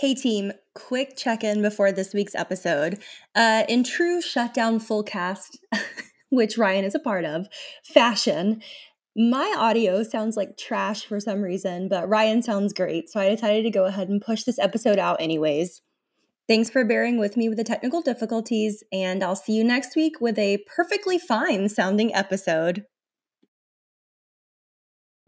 Hey team, quick check-in before this week's episode. In true shutdown fullcast, which Ryan is a part of, fashion, my audio sounds like trash for some reason, but Ryan sounds great, so I decided to go ahead and push this episode out anyways. Thanks for bearing with me with the technical difficulties, and I'll see you next week with a perfectly fine-sounding episode.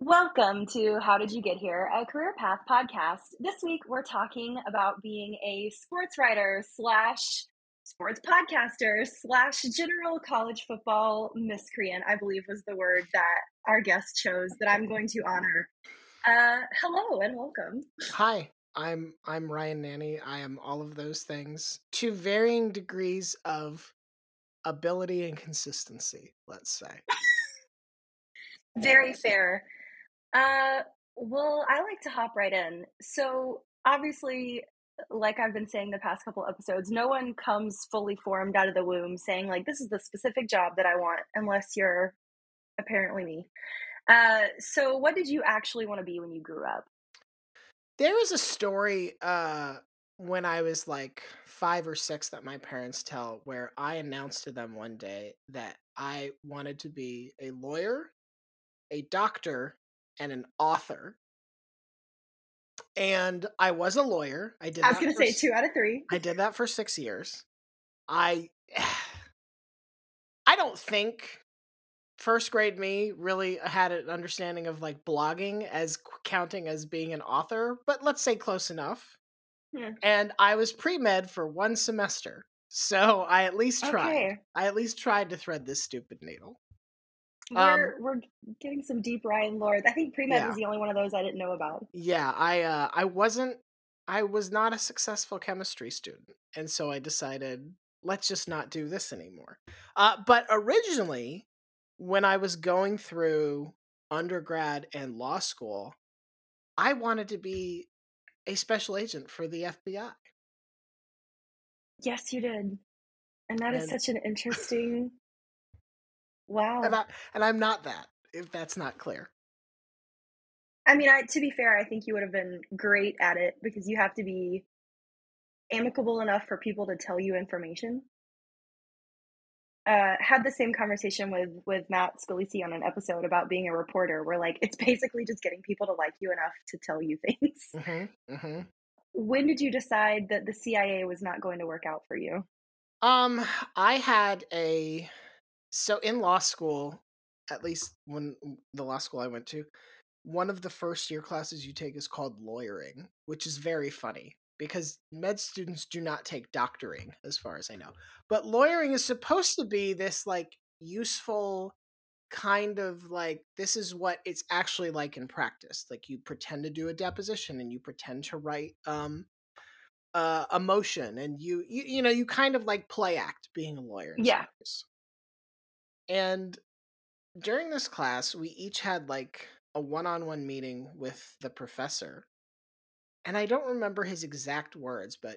Welcome to How Did You Get Here, a career path podcast. This week, we're talking about being a sports writer slash sports podcaster slash general college football miscreant, I believe was the word that our guest chose that I'm going to honor. Hello and welcome. Hi, I'm Ryan Nanni. I am all of those things to varying degrees of ability and consistency, let's say. Very fair. Well, I like to hop right in. So obviously, like I've been saying the past couple episodes, no one comes fully formed out of the womb saying like, this is the specific job that I want, unless you're apparently me. So what did you actually want to be when you grew up? There was a story when I was like 5 or 6 that my parents tell where I announced to them one day that I wanted to be a lawyer, a doctor, and an author. And I was a lawyer. I was going to say 2 out of 3. I did that for 6 years. I don't think first grade me really had an understanding of like blogging as counting as being an author, but let's say close enough. Yeah. And I was pre-med for 1 semester. So I at least tried. Okay. I at least tried to thread this stupid needle. We're getting some deep Ryan lore. I think pre-med was the only one of those I didn't know about. Yeah, I was not a successful chemistry student, and so I decided, let's just not do this anymore. But originally, when I was going through undergrad and law school, I wanted to be a special agent for the FBI. Yes, you did. And that is such an interesting... Wow. And I'm not that, if that's not clear. I mean, to be fair, I think you would have been great at it because you have to be amicable enough for people to tell you information. Had the same conversation with Matt Scalisi on an episode about being a reporter where like, it's basically just getting people to like you enough to tell you things. Mm-hmm, mm-hmm. When did you decide that the CIA was not going to work out for you? So in law school, at least when the law school I went to, one of the first year classes you take is called lawyering, which is very funny because med students do not take doctoring as far as I know. But lawyering is supposed to be this like useful kind of like, this is what it's actually like in practice. Like you pretend to do a deposition and you pretend to write a motion and you know, you kind of like play act being a lawyer. Yeah. Practice. And during this class, we each had like a one-on-one meeting with the professor. And I don't remember his exact words, but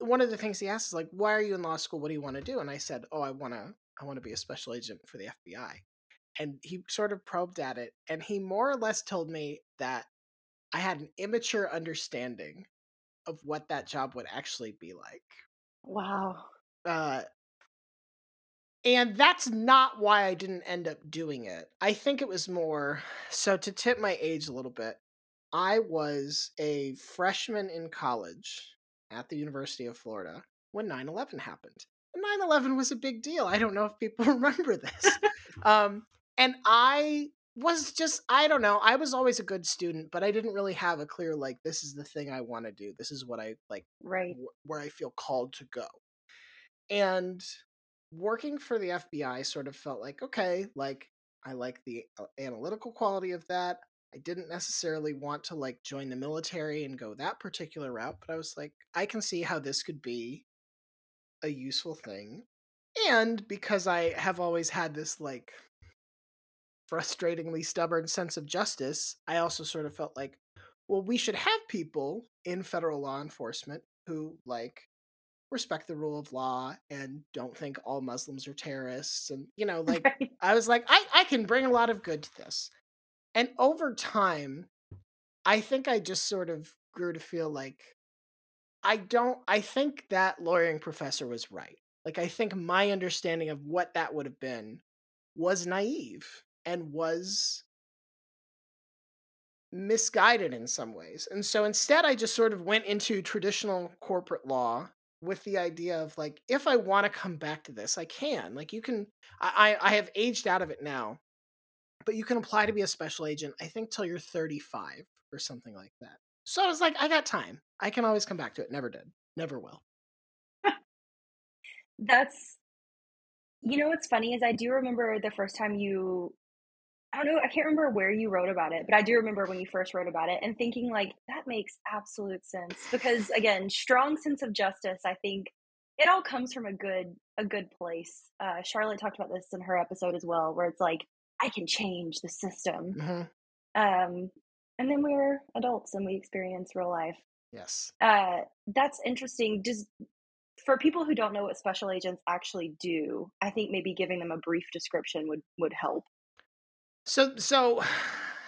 one of the things he asked is like, why are you in law school? What do you want to do? And I said, oh, I want to be a special agent for the FBI. And he sort of probed at it. And he more or less told me that I had an immature understanding of what that job would actually be like. Wow. And that's not why I didn't end up doing it. I think it was more, so to tip my age a little bit, I was a freshman in college at the University of Florida when 9/11 happened. And 9/11 was a big deal. I don't know if people remember this. And I was just, I don't know, I was always a good student, but I didn't really have a clear, like, this is the thing I want to do. This is what I, like, right. Where I feel called to go. And... working for the FBI sort of felt like, okay, like I like the analytical quality of that. I didn't necessarily want to like join the military and go that particular route, but I was like, I can see how this could be a useful thing. And because I have always had this like frustratingly stubborn sense of justice, I also sort of felt like, well, we should have people in federal law enforcement who like respect the rule of law and don't think all Muslims are terrorists. And, you know, like, right. I was like, I can bring a lot of good to this. And over time, I think I just sort of grew to feel like I think that lawyering professor was right. Like, I think my understanding of what that would have been was naive and was misguided in some ways. And so instead, I just sort of went into traditional corporate law with the idea of, like, if I want to come back to this, I can. Like, you can, I have aged out of it now, but you can apply to be a special agent, I think, till you're 35 or something like that. So I was like, I got time. I can always come back to it. Never did. Never will. That's, you know, what's funny is I do remember the first time you, I don't know, I can't remember where you wrote about it, but I do remember when you first wrote about it and thinking, like, that makes absolute sense. Because again, strong sense of justice, I think it all comes from a good place. Charlotte talked about this in her episode as well, where it's like, I can change the system. Mm-hmm. And then we're adults and we experience real life. Yes. That's interesting. Just for people who don't know what special agents actually do, I think maybe giving them a brief description would help. So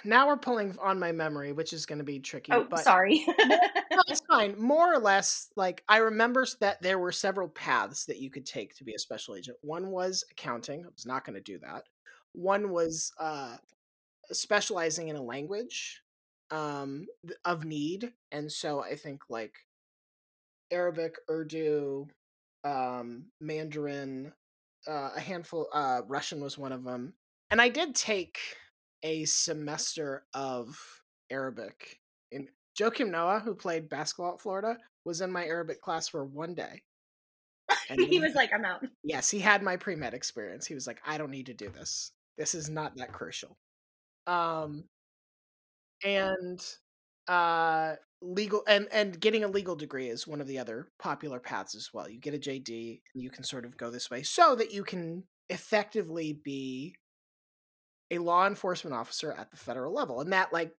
now we're pulling on my memory, which is going to be tricky. Oh, but sorry. No, it's fine. More or less, like, I remember that there were several paths that you could take to be a special agent. One was accounting. I was not going to do that. One was specializing in a language of need. And so I think, like, Arabic, Urdu, Mandarin, a handful, Russian was one of them. And I did take a semester of Arabic. And Joakim Noah, who played basketball at Florida, was in my Arabic class for one day. And he was like, I'm out. Yes, he had my pre-med experience. He was like, I don't need to do this. This is not that crucial. Legal and getting a legal degree is one of the other popular paths as well. You get a JD and you can sort of go this way so that you can effectively be a law enforcement officer at the federal level. And that, like,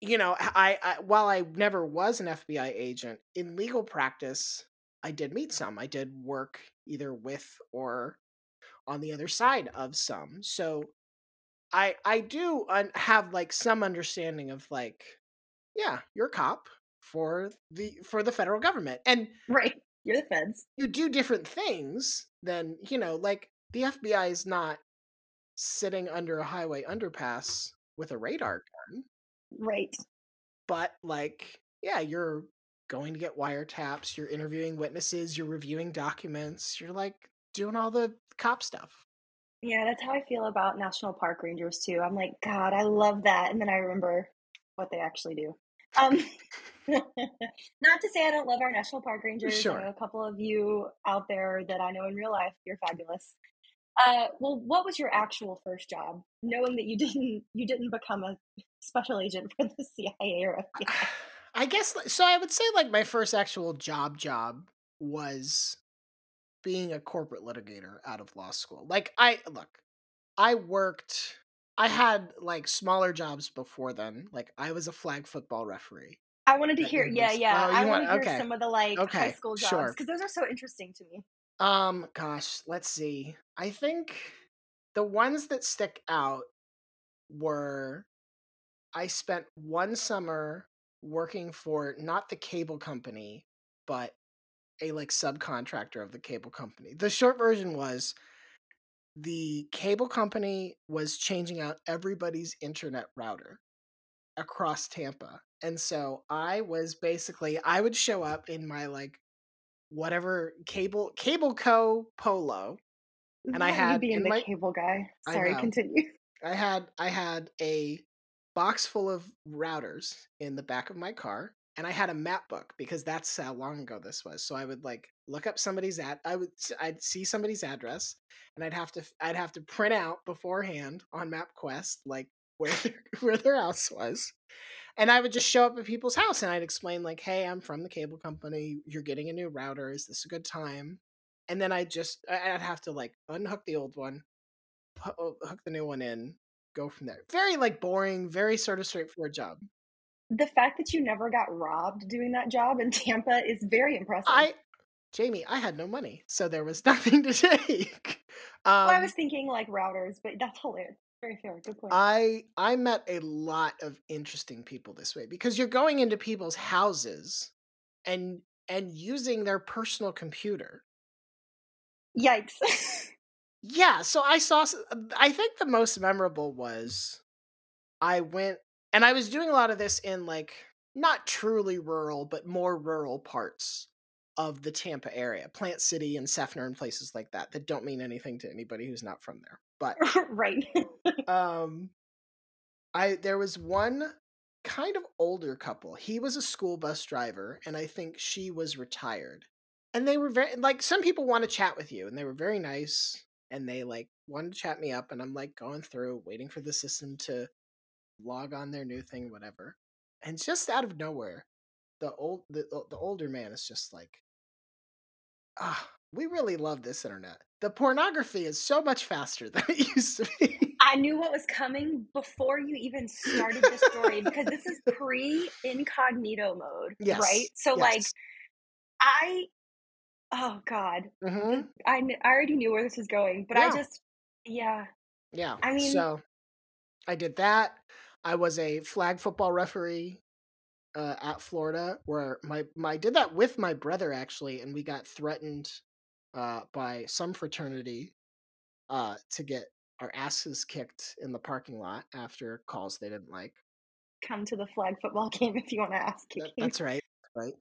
you know, I while I never was an FBI agent, in legal practice, I did meet some. I did work either with or on the other side of some. So I do have, like, some understanding of, like, yeah, you're a cop for the federal government. And right, you're the feds. You do different things than, you know, like, the FBI is not sitting under a highway underpass with a radar gun. Right. But, like, yeah, you're going to get wiretaps, you're interviewing witnesses, you're reviewing documents, you're, like, doing all the cop stuff. Yeah, that's how I feel about National Park Rangers too. I'm like, God, I love that. And then I remember what they actually do. Not to say I don't love our National Park Rangers. Sure. You know, a couple of you out there that I know in real life, you're fabulous. Well, what was your actual first job, knowing that you didn't become a special agent for the CIA or FBI? I guess, so I would say, like, my first actual job was being a corporate litigator out of law school. Like, I had, like, smaller jobs before then. Like, I was a flag football referee. I wanted to hear, yeah. Oh, I want to hear some of the, like, high school jobs, because those are so interesting to me. Gosh, let's see. I think the ones that stick out were, I spent one summer working for not the cable company, but a, like, subcontractor of the cable company. The short version was the cable company was changing out everybody's internet router across Tampa. And so I would show up in my, like, whatever cable co polo. And I had being the cable guy. Sorry, continue. I had a box full of routers in the back of my car, and I had a map book, because that's how long ago this was. So I would, like, look up somebody's I'd see somebody's address, and I'd have to print out beforehand on MapQuest, like, where their house was. And I would just show up at people's house and I'd explain, like, hey, I'm from the cable company, you're getting a new router, is this a good time? And then I'd have to, like, unhook the old one, hook the new one in, go from there. Very, like, boring, very sort of straightforward job. The fact that you never got robbed doing that job in Tampa is very impressive. Jamie, I had no money, so there was nothing to take. Well, I was thinking, like, routers, but that's hilarious. Very fair. Good point. I met a lot of interesting people this way, because you're going into people's houses and and using their personal computer. Yikes. Yeah, so I think the most memorable was I went, and I was doing a lot of this in, like, not truly rural, but more rural parts of the Tampa area, Plant City and Seffner and places like that, that don't mean anything to anybody who's not from there. But right. There was one kind of older couple. He was a school bus driver, and I think she was retired. And they were very, like, some people want to chat with you, and they were very nice, and they, like, wanted to chat me up, and I'm, like, going through, waiting for the system to log on their new thing, whatever. And just out of nowhere, the older man is just like, ah, we really love this internet. The pornography is so much faster than it used to be. I knew what was coming before you even started the story, because this is pre-incognito mode, yes, right? So, yes. Like, oh, God. Mm-hmm. I already knew where this was going, but yeah. Yeah. I mean, so I did that. I was a flag football referee at Florida, where I did that with my brother, actually, and we got threatened by some fraternity to get our asses kicked in the parking lot after calls they didn't like. Come to the flag football game if you want to ask. That's right. Right.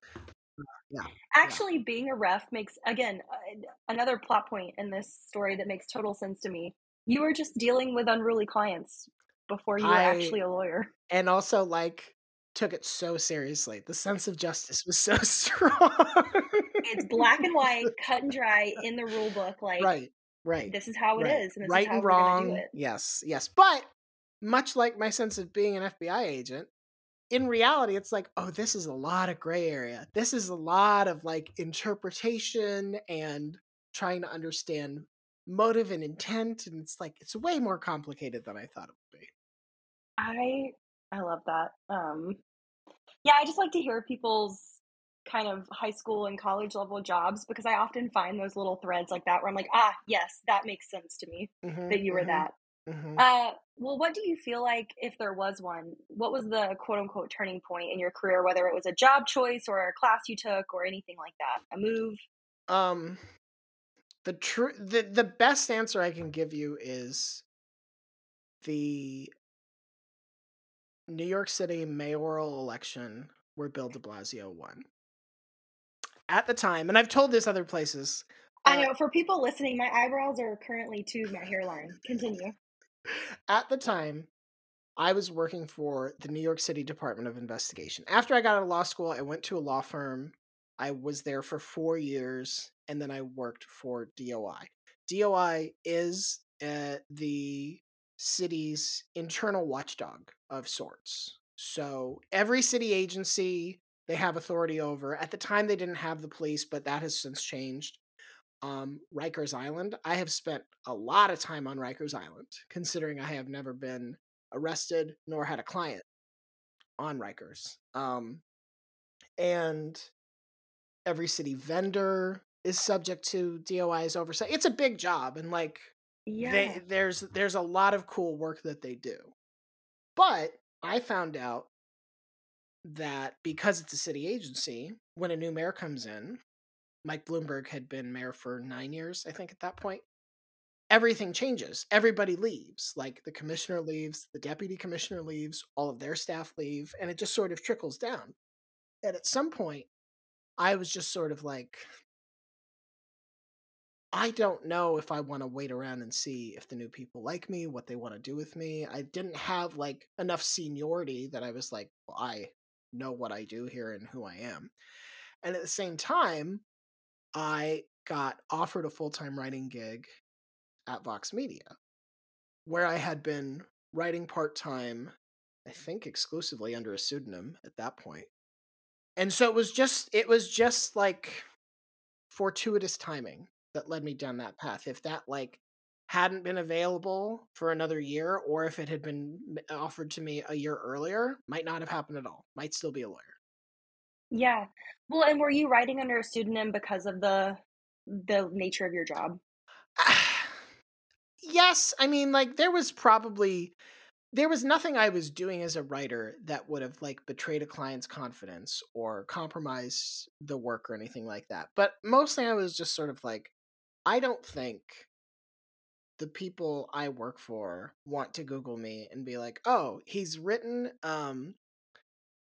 Yeah. Actually, yeah. Being a ref makes, again, another plot point in this story that makes total sense to me. You were just dealing with unruly clients before you were actually a lawyer. And also, like, took it so seriously. The sense of justice was so strong. It's black and white, cut and dry in the rule book. Like, right. This is how it is. And this right is how and we're wrong. Do it. Yes. But much like my sense of being an FBI agent, in reality, it's like, oh, this is a lot of gray area. This is a lot of, like, interpretation and trying to understand motive and intent. And it's like, it's way more complicated than I thought it would be. I love that. Yeah, I just like to hear people's kind of high school and college level jobs, because I often find those little threads like that where I'm like, ah, yes, that makes sense to me, mm-hmm, that you were that. Mm-hmm. Well, what do you feel like, if there was one, what was the quote unquote turning point in your career, whether it was a job choice or a class you took or anything like that, a move? The best answer I can give you is the New York City mayoral election where Bill de Blasio won. At the time, and I've told this other places. I know, for people listening, my eyebrows are currently to my hairline. Continue. At the time, I was working for the New York City Department of Investigation. After I got out of law school, I went to a law firm. I was there for 4 years, and then I worked for DOI. DOI is the city's internal watchdog of sorts. So every city agency they have authority over. At the time, they didn't have the police, but that has since changed. Rikers Island. I have spent a lot of time on Rikers Island, considering I have never been arrested nor had a client on Rikers. And every city vendor is subject to DOI's oversight. It's a big job, and like, yeah, there's a lot of cool work that they do. But I found out that because it's a city agency, when a new mayor comes in, Mike Bloomberg had been mayor for 9 years, I think, at that point. Everything changes. Everybody leaves. Like, the commissioner leaves, the deputy commissioner leaves, all of their staff leave, and it just sort of trickles down. And at some point, I was just sort of like, I don't know if I want to wait around and see if the new people like me, what they want to do with me. I didn't have, like, enough seniority that I was like, well, I know what I do here and who I am. And at the same time, I got offered a full-time writing gig at Vox Media, where I had been writing part-time, I think exclusively under a pseudonym at that point. And so it was just like fortuitous timing that led me down that path. If that, like, hadn't been available for another year, or if it had been offered to me a year earlier, might not have happened at all. Might still be a lawyer. Yeah. Well, and were you writing under a pseudonym because of the nature of your job? Yes. I mean, like, there was probably there was nothing I was doing as a writer that would have like betrayed a client's confidence or compromised the work or anything like that. But mostly I was just sort of like, I don't think the people I work for want to Google me and be like, oh, he's written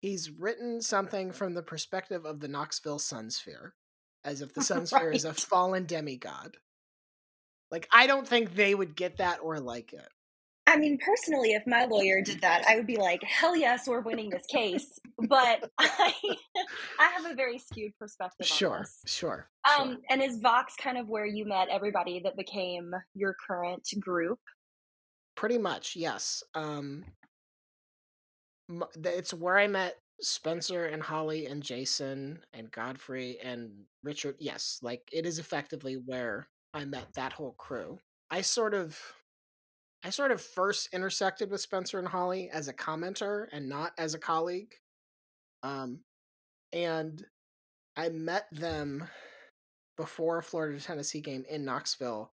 something from the perspective of the Knoxville Sunsphere, as if the Sunsphere is a fallen demigod. Like, I don't think they would get that or like it. I mean, personally, if my lawyer did that, I would be like, hell yes, we're winning this case. But I have a very skewed perspective on this. Sure. And is Vox kind of where you met everybody that became your current group? Pretty much, yes. It's where I met Spencer and Holly and Jason and Godfrey and Richard. Yes, like it is effectively where I met that whole crew. I sort of first intersected with Spencer and Holly as a commenter and not as a colleague. And I met them before a Florida-Tennessee game in Knoxville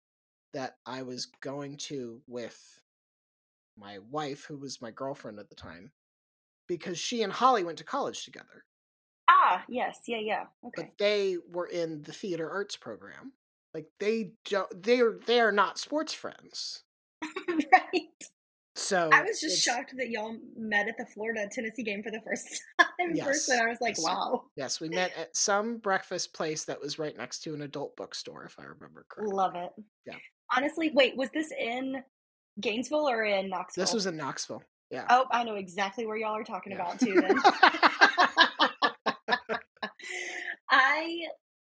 that I was going to with my wife, who was my girlfriend at the time, because she and Holly went to college together. Ah, yes. Yeah. Okay. But they were in the theater arts program. Like they are not sports friends. Right. So I was just shocked that y'all met at the Florida-Tennessee game for the first time in person. I was like, wow. Yes, we met at some breakfast place that was right next to an adult bookstore, if I remember correctly. Love it. Yeah. Honestly, wait, was this in Gainesville or in Knoxville? This was in Knoxville. Yeah. Oh, I know exactly where y'all are talking about too then.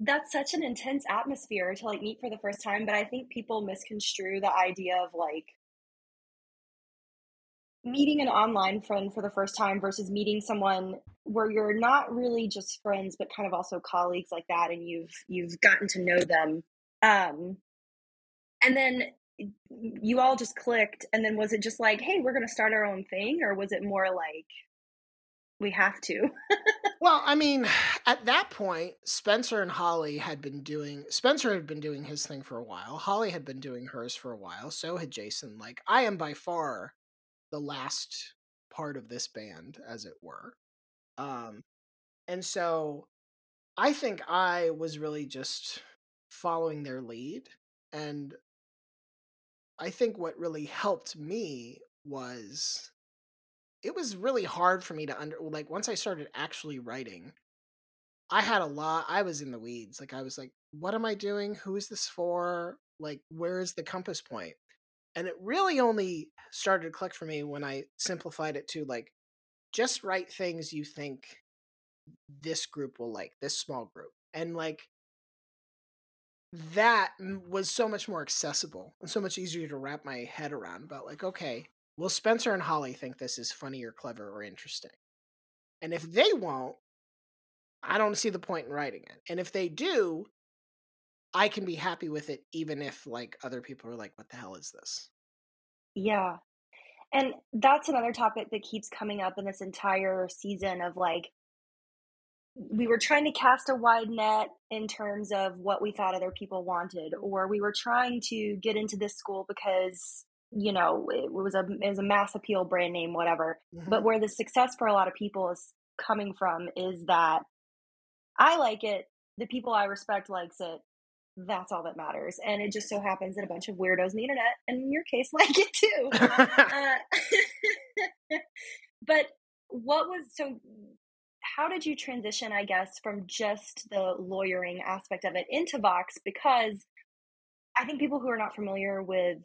That's such an intense atmosphere to like meet for the first time, but I think people misconstrue the idea of like meeting an online friend for the first time versus meeting someone where you're not really just friends, but kind of also colleagues like that. And you've gotten to know them. And then you all just clicked. And then was it just like, hey, we're going to start our own thing? Or was it more like, we have to? Well, I mean, at that point, Spencer had been doing his thing for a while. Holly had been doing hers for a while. So had Jason. Like, I am by far the last part of this band, as it were. And so I think I was really just following their lead. And I think what really helped me was, it was really hard for me to once I started actually writing, I was in the weeds. Like, I was like, what am I doing? Who is this for? Like, where is the compass point? And it really only started to click for me when I simplified it to like, just write things you think this group will like, this small group. And like, that was so much more accessible and so much easier to wrap my head around about like, okay, will Spencer and Holly think this is funny or clever or interesting? And if they won't, I don't see the point in writing it. And if they do, I can be happy with it, even if like other people are like, what the hell is this? Yeah. And that's another topic that keeps coming up in this entire season of like, we were trying to cast a wide net in terms of what we thought other people wanted, or we were trying to get into this school because, you know, it was a mass appeal brand name, whatever. Mm-hmm. But where the success for a lot of people is coming from is that I like it, the people I respect likes it, that's all that matters. And it just so happens that a bunch of weirdos on the internet, and in your case, like it too. But how did you transition, I guess, from just the lawyering aspect of it into Vox? Because I think people who are not familiar with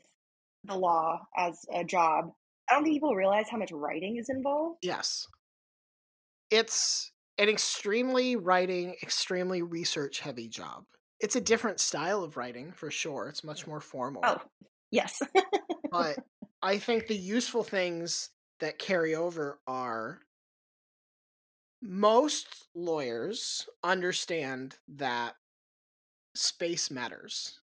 the law as a job, I don't think people realize how much writing is involved. Yes. It's an extremely research heavy job. It's a different style of writing for sure. It's much more formal. Oh, yes. But I think the useful things that carry over are, most lawyers understand that space matters.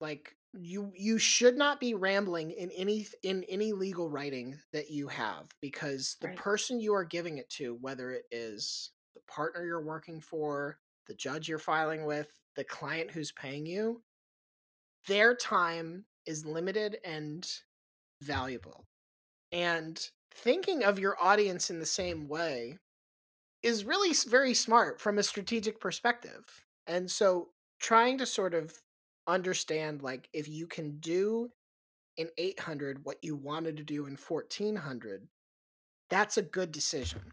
Like, you should not be rambling in any legal writing that you have, because the person you are giving it to, whether it is the partner you're working for, the judge you're filing with, the client who's paying you, their time is limited and valuable. And thinking of your audience in the same way is really very smart from a strategic perspective. And so trying to sort of understand, like, if you can do in 800 what you wanted to do in 1400, that's a good decision.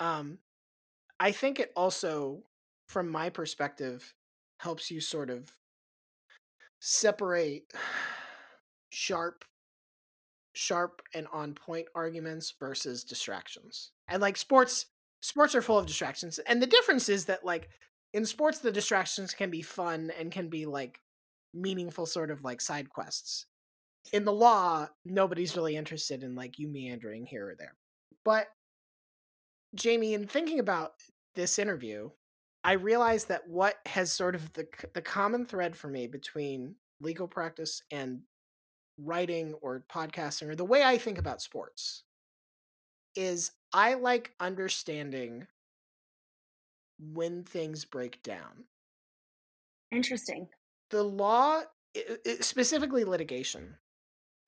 I think it also, from my perspective, helps you sort of separate sharp and on point arguments versus distractions. And like sports are full of distractions. And the difference is that, like, in sports, the distractions can be fun and can be like meaningful sort of like side quests. In the law, nobody's really interested in like you meandering here or there. But Jamie, in thinking about this interview, I realized that what has sort of the common thread for me between legal practice and writing or podcasting, or the way I think about sports, is I like understanding when things break down. Interesting. The law, specifically litigation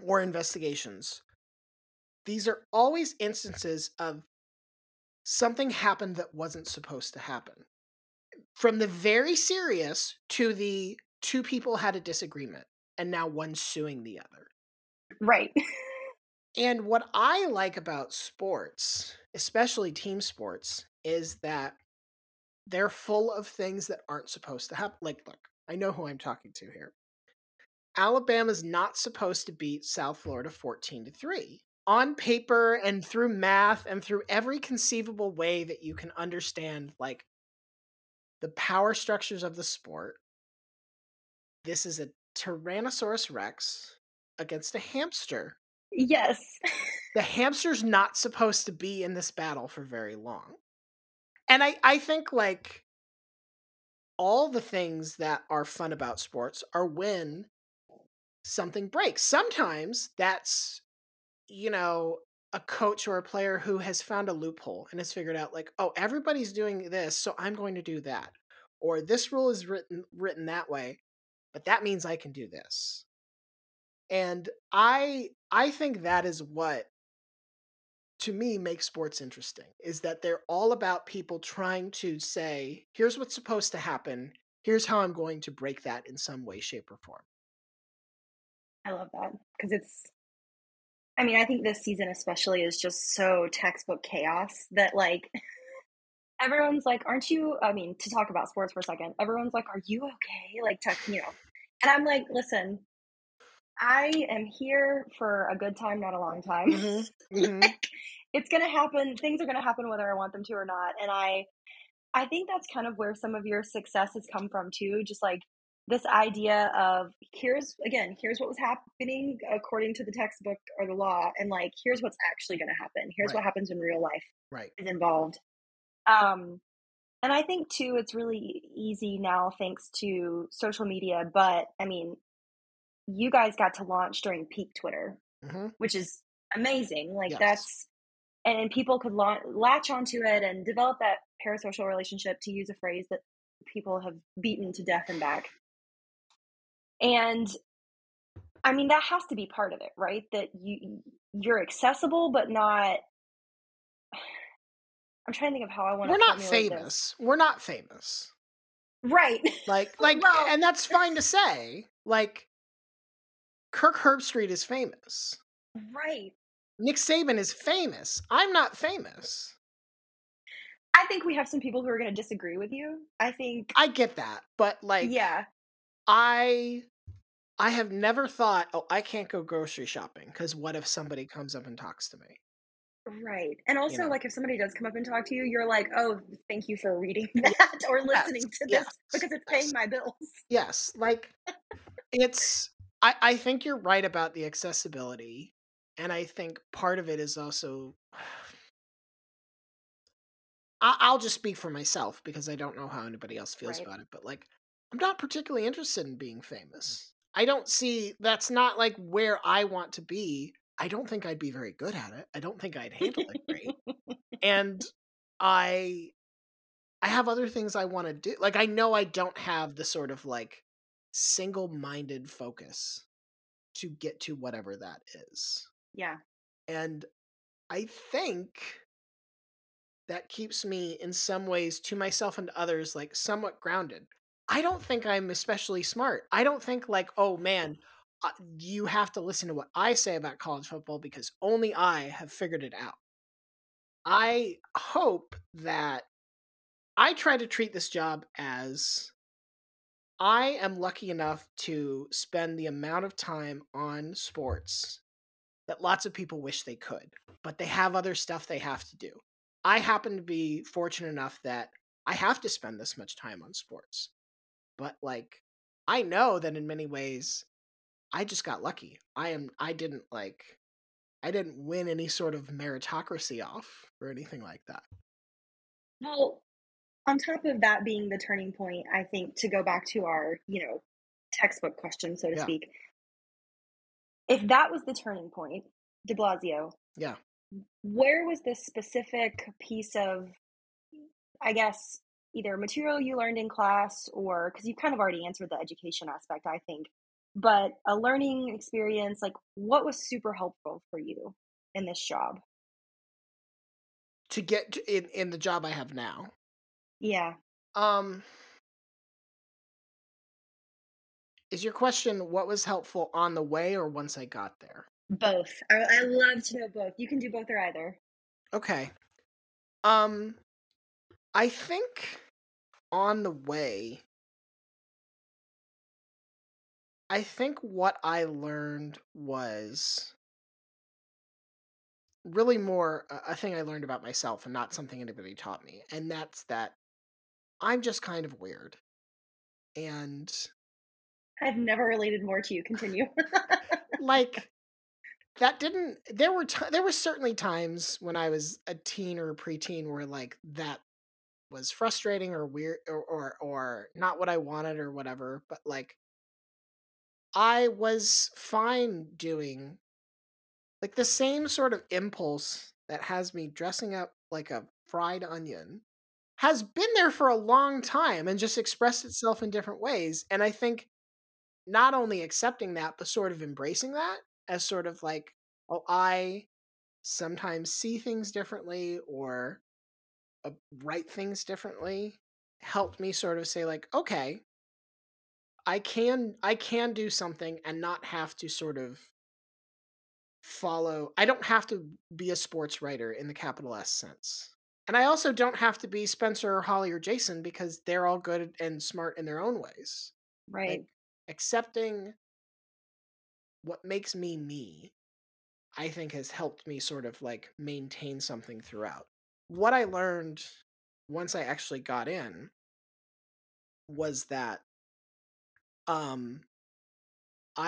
or investigations, these are always instances of something happened that wasn't supposed to happen. From the very serious to the two people had a disagreement and now one's suing the other. Right. And what I like about sports, especially team sports, is that they're full of things that aren't supposed to happen. Like, look, I know who I'm talking to here. Alabama's not supposed to beat South Florida 14-3. On paper and through math and through every conceivable way that you can understand, like, the power structures of the sport, this is a Tyrannosaurus Rex against a hamster. Yes. The hamster's not supposed to be in this battle for very long. And I think, like, all the things that are fun about sports are when something breaks. Sometimes that's, you know, a coach or a player who has found a loophole and has figured out, like, oh, everybody's doing this, so I'm going to do that. Or this rule is written that way, but that means I can do this. And I think that is what, to me, makes sports interesting, is that they're all about people trying to say, here's what's supposed to happen, here's how I'm going to break that in some way, shape, or form. I love that, because it's, I mean, I think this season especially is just so textbook chaos that, like, everyone's like, aren't you, I mean, to talk about sports for a second, everyone's like, are you okay? Like, you know, and I'm like, listen, I am here for a good time, not a long time. Mm-hmm. Mm-hmm. Like, it's going to happen. Things are going to happen whether I want them to or not. And I think that's kind of where some of your success has come from too. Just like this idea of here's what was happening according to the textbook or the law. And like, here's what's actually going to happen. Here's what happens when real life is involved. And I think too, it's really easy now thanks to social media, but I mean, you guys got to launch during peak Twitter, mm-hmm. which is amazing. Like that's, and people could latch onto it and develop that parasocial relationship, to use a phrase that people have beaten to death and back. And I mean, that has to be part of it, right? That you're accessible, but not, I'm trying to think of how I want to formulate this. We're not famous. Right. Like, well, and that's fine to say. Like, Kirk Herbstreit is famous. Right. Nick Saban is famous. I'm not famous. I think we have some people who are going to disagree with you. I think I get that, but like, yeah, I have never thought, oh, I can't go grocery shopping because what if somebody comes up and talks to me? Right. And also, you know, like, if somebody does come up and talk to you, you're like, oh, thank you for reading that or listening to this because it's paying my bills. Yes. Like, it's, I think you're right about the accessibility. And I think part of it is also, I'll just speak for myself because I don't know how anybody else feels about it. But like, I'm not particularly interested in being famous. I don't see, that's not like where I want to be. I don't think I'd be very good at it. I don't think I'd handle it great. And I have other things I want to do. Like, I know I don't have the sort of like single-minded focus to get to whatever that is. Yeah. And I think that keeps me in some ways to myself and to others, like somewhat grounded. I don't think I'm especially smart. I don't think like, oh man, you have to listen to what I say about college football because only I have figured it out. I hope that I try to treat this job as I am lucky enough to spend the amount of time on sports that lots of people wish they could, but they have other stuff they have to do. I happen to be fortunate enough that I have to spend this much time on sports, but like, I know that in many ways I just got lucky. I didn't win any sort of meritocracy off or anything like that. Well, on top of that being the turning point, I think to go back to our, textbook question, so to speak, if that was the turning point, de Blasio, where was the specific piece of, I guess, either material you learned in class or, because you kind of already answered the education aspect, I think, but a learning experience, like what was super helpful for you in this job? To get in the job I have now. Yeah. Is your question, what was helpful on the way or once I got there? Both. I love to know both. You can do both or either. Okay. I think on the way, I think what I learned was really more a thing I learned about myself and not something anybody taught me. And that's that I'm just kind of weird. And I've never related more to you. Continue. There were certainly times when I was a teen or a preteen where like that was frustrating or weird or not what I wanted or whatever. But like, I was fine doing like the same sort of impulse that has me dressing up like a fried onion has been there for a long time and just expressed itself in different ways. And I think not only accepting that, but sort of embracing that as sort of like, oh, I sometimes see things differently or write things differently helped me sort of say like, okay, I can do something and not have to sort of follow. I don't have to be a sports writer in the capital S sense. And I also don't have to be Spencer or Holly or Jason because they're all good and smart in their own ways. Right. Like, accepting what makes me me, I think has helped me sort of like maintain something throughout. What I learned once I actually got in was that I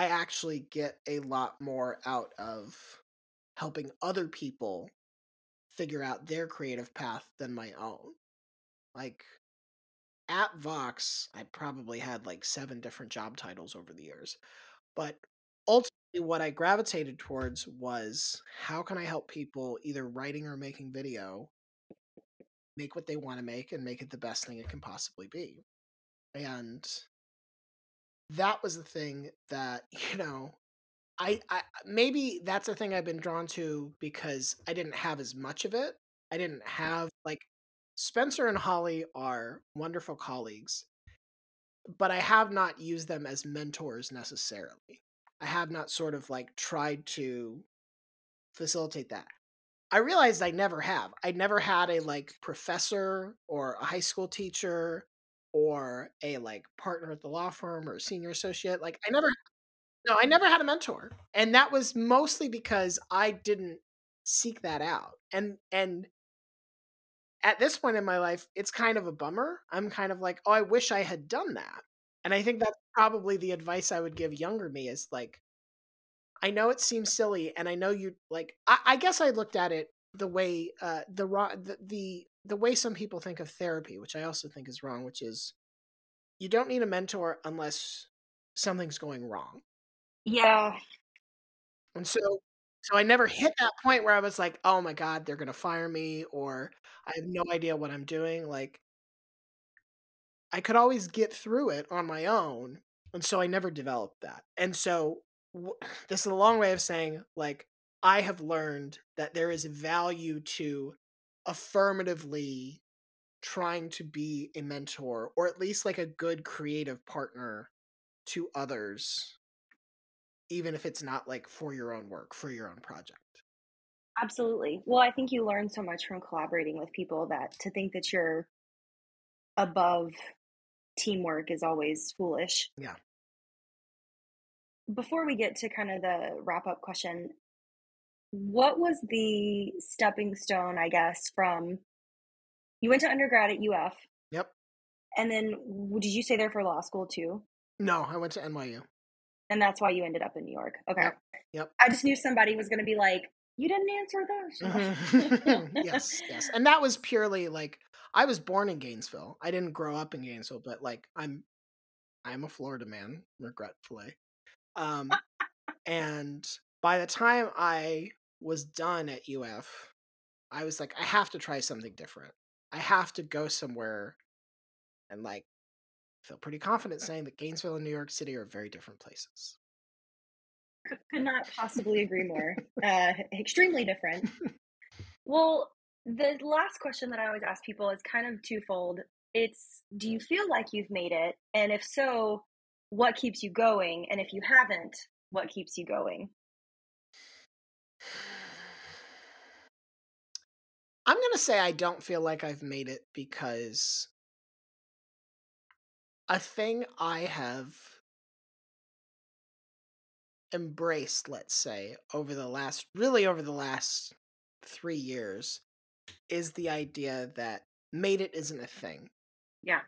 actually get a lot more out of helping other people figure out their creative path than my own. Like at Vox, I probably had like 7 different job titles over the years, but ultimately what I gravitated towards was how can I help people either writing or making video make what they want to make and make it the best thing it can possibly be. And that was the thing that, I maybe that's a thing I've been drawn to because I didn't have as much of it. I didn't have Spencer and Holly are wonderful colleagues, but I have not used them as mentors necessarily. I have not sort of tried to facilitate that. I realized I never have. I never had a professor or a high school teacher or a partner at the law firm or senior associate. I never had a mentor. And that was mostly because I didn't seek that out. And at this point in my life, it's kind of a bummer. I'm kind of like, oh, I wish I had done that. And I think that's probably the advice I would give younger me is I know it seems silly. And I know you I guess I looked at it the way, the way some people think of therapy, which I also think is wrong, which is you don't need a mentor unless something's going wrong. Yeah. And so I never hit that point where I was like, oh my God, they're going to fire me, or I have no idea what I'm doing. I could always get through it on my own. And so I never developed that. And so this is a long way of saying I have learned that there is value to affirmatively trying to be a mentor, or at least like a good creative partner to others, even if it's not like for your own work, for your own project. Absolutely. Well, I think you learn so much from collaborating with people that to think that you're above teamwork is always foolish. Yeah. Before we get to kind of the wrap-up question, what was the stepping stone, I guess, from you went to undergrad at UF? Yep. And then did you stay there for law school too? No, I went to NYU. And that's why you ended up in New York. Okay. Yep. I just knew somebody was going to be like, you didn't answer those. Mm-hmm. Yes. And that was purely like, I was born in Gainesville. I didn't grow up in Gainesville, but like I'm a Florida man, regretfully. And by the time I was done at UF, I was like, I have to try something different. I have to go somewhere and like feel pretty confident saying that Gainesville and New York City are very different places. Could not possibly agree more. Extremely different. Well, the last question that I always ask people is kind of twofold. It's, do you feel like you've made it? And if so, what keeps you going? And if you haven't, what keeps you going? I'm going to say I don't feel like I've made it because a thing I have embraced, let's say, over the last 3 years is the idea that made it isn't a thing. Yeah,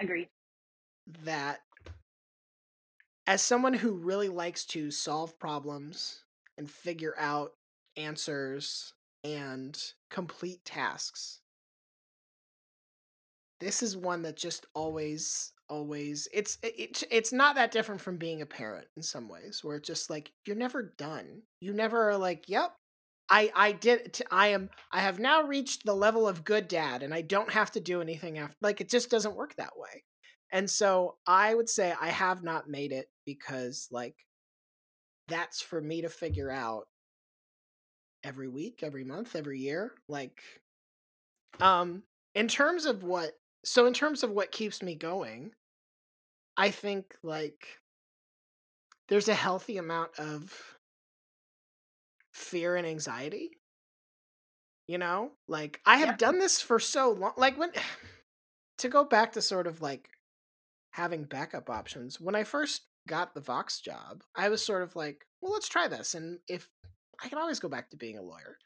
agreed. That as someone who really likes to solve problems and figure out answers and complete tasks, this is one that just always it's not that different from being a parent in some ways, where it's just like you're never done. You never are like, yep, I have now reached the level of good dad and I don't have to do anything after. Like, it just doesn't work that way. And so I would say I have not made it because like that's for me to figure out every week, every month, every year. Like in terms of what keeps me going, I think like there's a healthy amount of fear and anxiety, you know, like I have done this for so long. Like when to go back to sort of like having backup options, when I first got the Vox job, I was sort of like, well, let's try this. And if I can always go back to being a lawyer,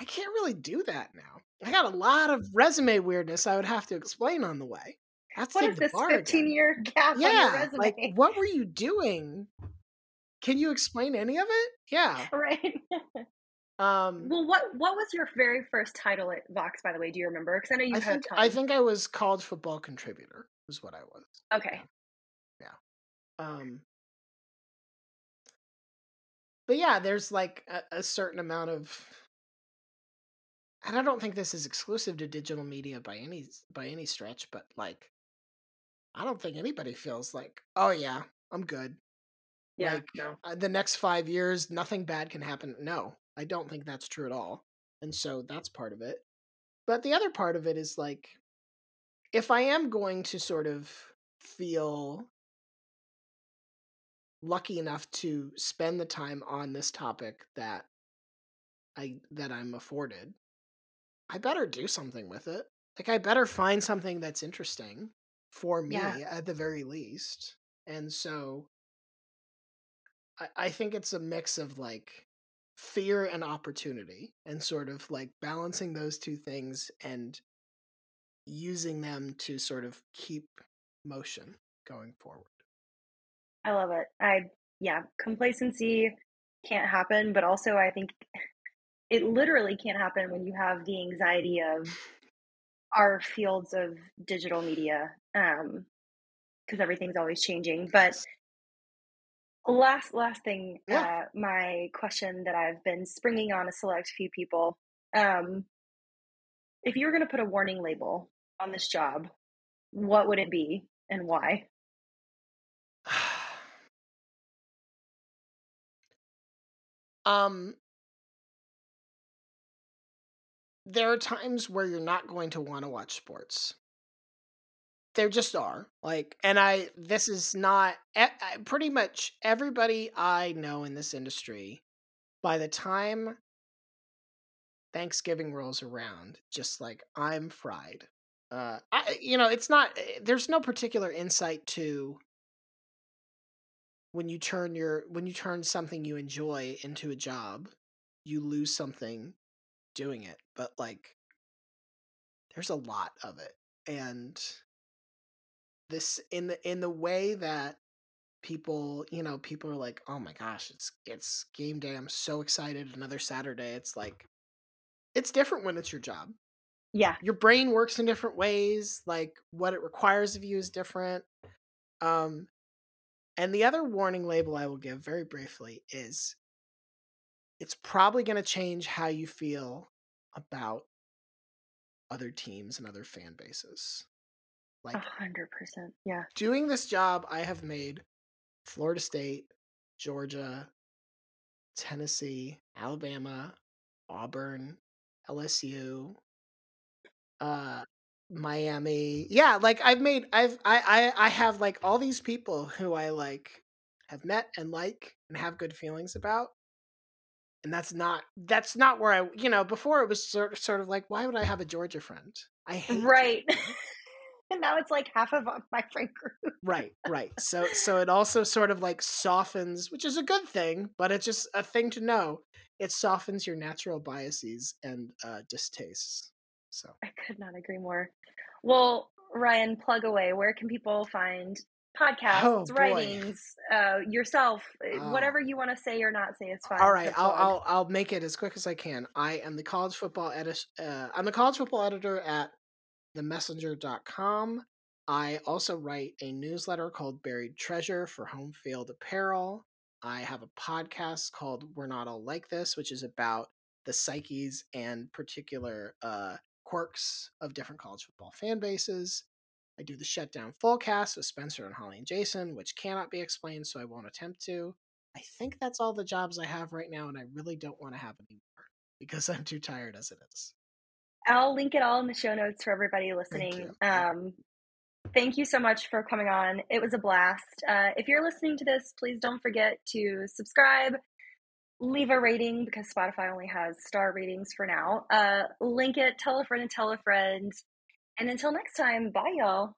I can't really do that now. I got a lot of resume weirdness I would have to explain on the way. What is this 15-year gap on your resume? Like, what were you doing? Can you explain any of it? Yeah. Right. Well, what was your very first title at Vox, by the way? Do you remember? Because I know you had a ton. I think I was college football contributor was what I was. Okay. Yeah. But yeah, there's like a certain amount of, and I don't think this is exclusive to digital media by any stretch, but like, I don't think anybody feels like, oh yeah, I'm good. Yeah, like, no. The next 5 years, nothing bad can happen. No, I don't think that's true at all. And so that's part of it. But the other part of it is like, if I am going to sort of feel lucky enough to spend the time on this topic that I'm afforded, I better do something with it. Like, I better find something that's interesting for me at the very least. And so I think it's a mix of like fear and opportunity and sort of like balancing those two things and using them to sort of keep motion going forward. I love it. Complacency can't happen, but also I think it literally can't happen when you have the anxiety of our fields of digital media, because everything's always changing. But last thing, my question that I've been springing on a select few people, if you were going to put a warning label on this job, what would it be and why? there are times where you're not going to want to watch sports. There just are. This is not, pretty much everybody I know in this industry, by the time Thanksgiving rolls around, just like, I'm fried. It's not, there's no particular insight to when you turn something you enjoy into a job, you lose something doing it. But there's a lot of it. And this, in the way that people are like, oh my gosh, it's game day. I'm so excited. Another Saturday. It's like, it's different when it's your job. Yeah. Your brain works in different ways. Like, what it requires of you is different. And the other warning label I will give very briefly is it's probably going to change how you feel about other teams and other fan bases. 100%. Yeah. Doing this job, I have made Florida State, Georgia, Tennessee, Alabama, Auburn, LSU, Miami. Yeah, I have all these people who I have met and have good feelings about. And that's not where I, before it was sort of why would I have a Georgia friend? I hate right. And now it's half of my friend group. Right. So it also sort of softens, which is a good thing, but it's just a thing to know. It softens your natural biases and distastes. So I could not agree more. Well, Ryan, plug away. Where can people find podcasts, writings, yourself? Whatever you want to say or not say is fine. All right, I'll make it as quick as I can. I am the college football editor. I'm the college football editor at TheMessenger.com. I also write a newsletter called Buried Treasure for Home Field Apparel. I have a podcast called We're Not All Like This, which is about the psyches and particular quirks of different college football fan bases. I do the Shutdown Fullcast with Spencer and Holly and Jason, which cannot be explained, so I won't attempt to. I think that's all the jobs I have right now, and I really don't want to have any more because I'm too tired as it is. I'll link it all in the show notes for everybody listening. Thank you so much for coming on. It was a blast. If you're listening to this, please don't forget to subscribe, leave a rating because Spotify only has star ratings for now. Link it, tell a friend and tell a friend. And until next time, bye y'all.